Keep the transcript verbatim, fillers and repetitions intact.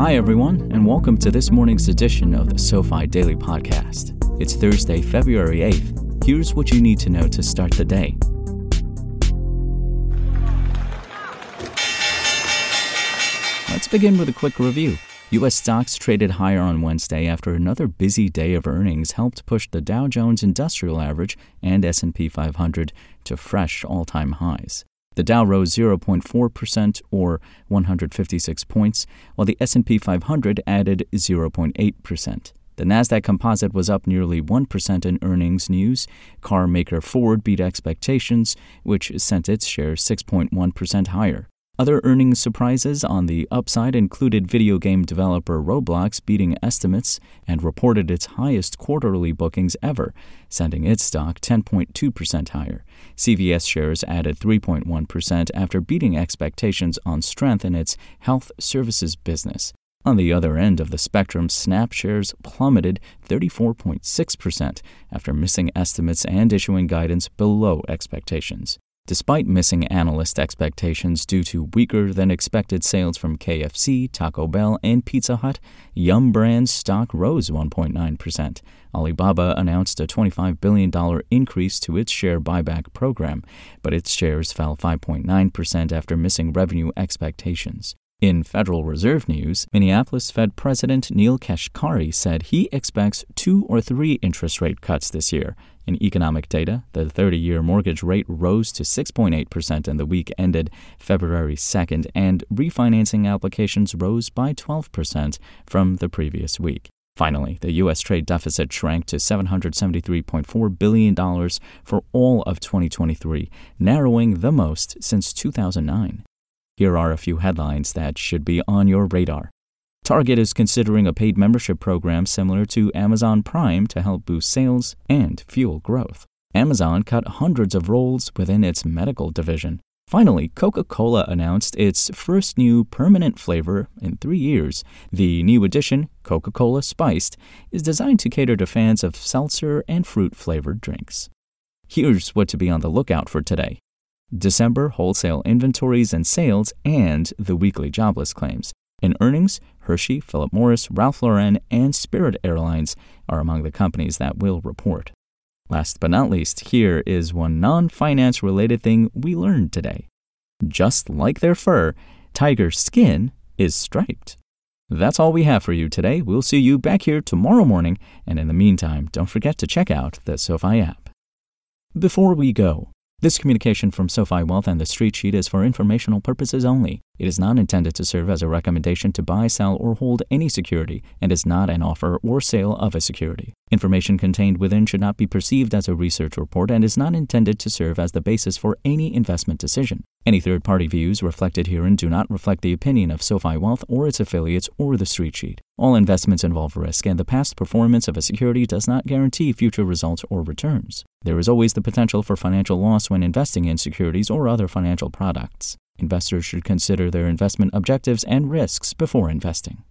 Hi, everyone, and welcome to this morning's edition of the SoFi Daily Podcast. It's Thursday, February eighth. Here's what you need to know to start the day. Let's begin with a quick review. U S stocks traded higher on Wednesday after another busy day of earnings helped push the Dow Jones Industrial Average and S and P five hundred to fresh all-time highs. The Dow rose zero point four percent or one hundred fifty-six points, while the S and P five hundred added zero point eight percent. The Nasdaq Composite was up nearly one percent in earnings news. Car maker Ford beat expectations, which sent its share six point one percent higher. Other earnings surprises on the upside included video game developer Roblox beating estimates and reported its highest quarterly bookings ever, sending its stock ten point two percent higher. C V S shares added three point one percent after beating expectations on strength in its health services business. On the other end of the spectrum, Snap shares plummeted thirty-four point six percent after missing estimates and issuing guidance below expectations. Despite missing analyst expectations due to weaker-than-expected sales from K F C, Taco Bell, and Pizza Hut, Yum Brand's stock rose one point nine percent. Alibaba announced a twenty-five billion dollars increase to its share buyback program, but its shares fell five point nine percent after missing revenue expectations. In Federal Reserve news, Minneapolis Fed President Neil Kashkari said he expects two or three interest rate cuts this year. In economic data, the thirty-year mortgage rate rose to six point eight percent in the week ended February second, and refinancing applications rose by twelve percent from the previous week. Finally, the U S trade deficit shrank to seven hundred seventy-three point four billion dollars for all of twenty twenty-three, narrowing the most since two thousand nine. Here are a few headlines that should be on your radar. Target is considering a paid membership program similar to Amazon Prime to help boost sales and fuel growth. Amazon cut hundreds of roles within its medical division. Finally, Coca-Cola announced its first new permanent flavor in three years. The new addition, Coca-Cola Spiced, is designed to cater to fans of seltzer and fruit-flavored drinks. Here's what to be on the lookout for today: December wholesale inventories and sales, and the weekly jobless claims. In earnings, Hershey, Philip Morris, Ralph Lauren, and Spirit Airlines are among the companies that will report. Last but not least, here is one non-finance related thing we learned today. Just like their fur, tiger skin is striped. That's all we have for you today. We'll see you back here tomorrow morning, and in the meantime, don't forget to check out the SoFi app. Before we go, this communication from SoFi Wealth and the Street Sheet is for informational purposes only. It is not intended to serve as a recommendation to buy, sell, or hold any security, and is not an offer or sale of a security. Information contained within should not be perceived as a research report and is not intended to serve as the basis for any investment decision. Any third-party views reflected herein do not reflect the opinion of SoFi Wealth or its affiliates or the Street Sheet. All investments involve risk, and the past performance of a security does not guarantee future results or returns. There is always the potential for financial loss when investing in securities or other financial products. Investors should consider their investment objectives and risks before investing.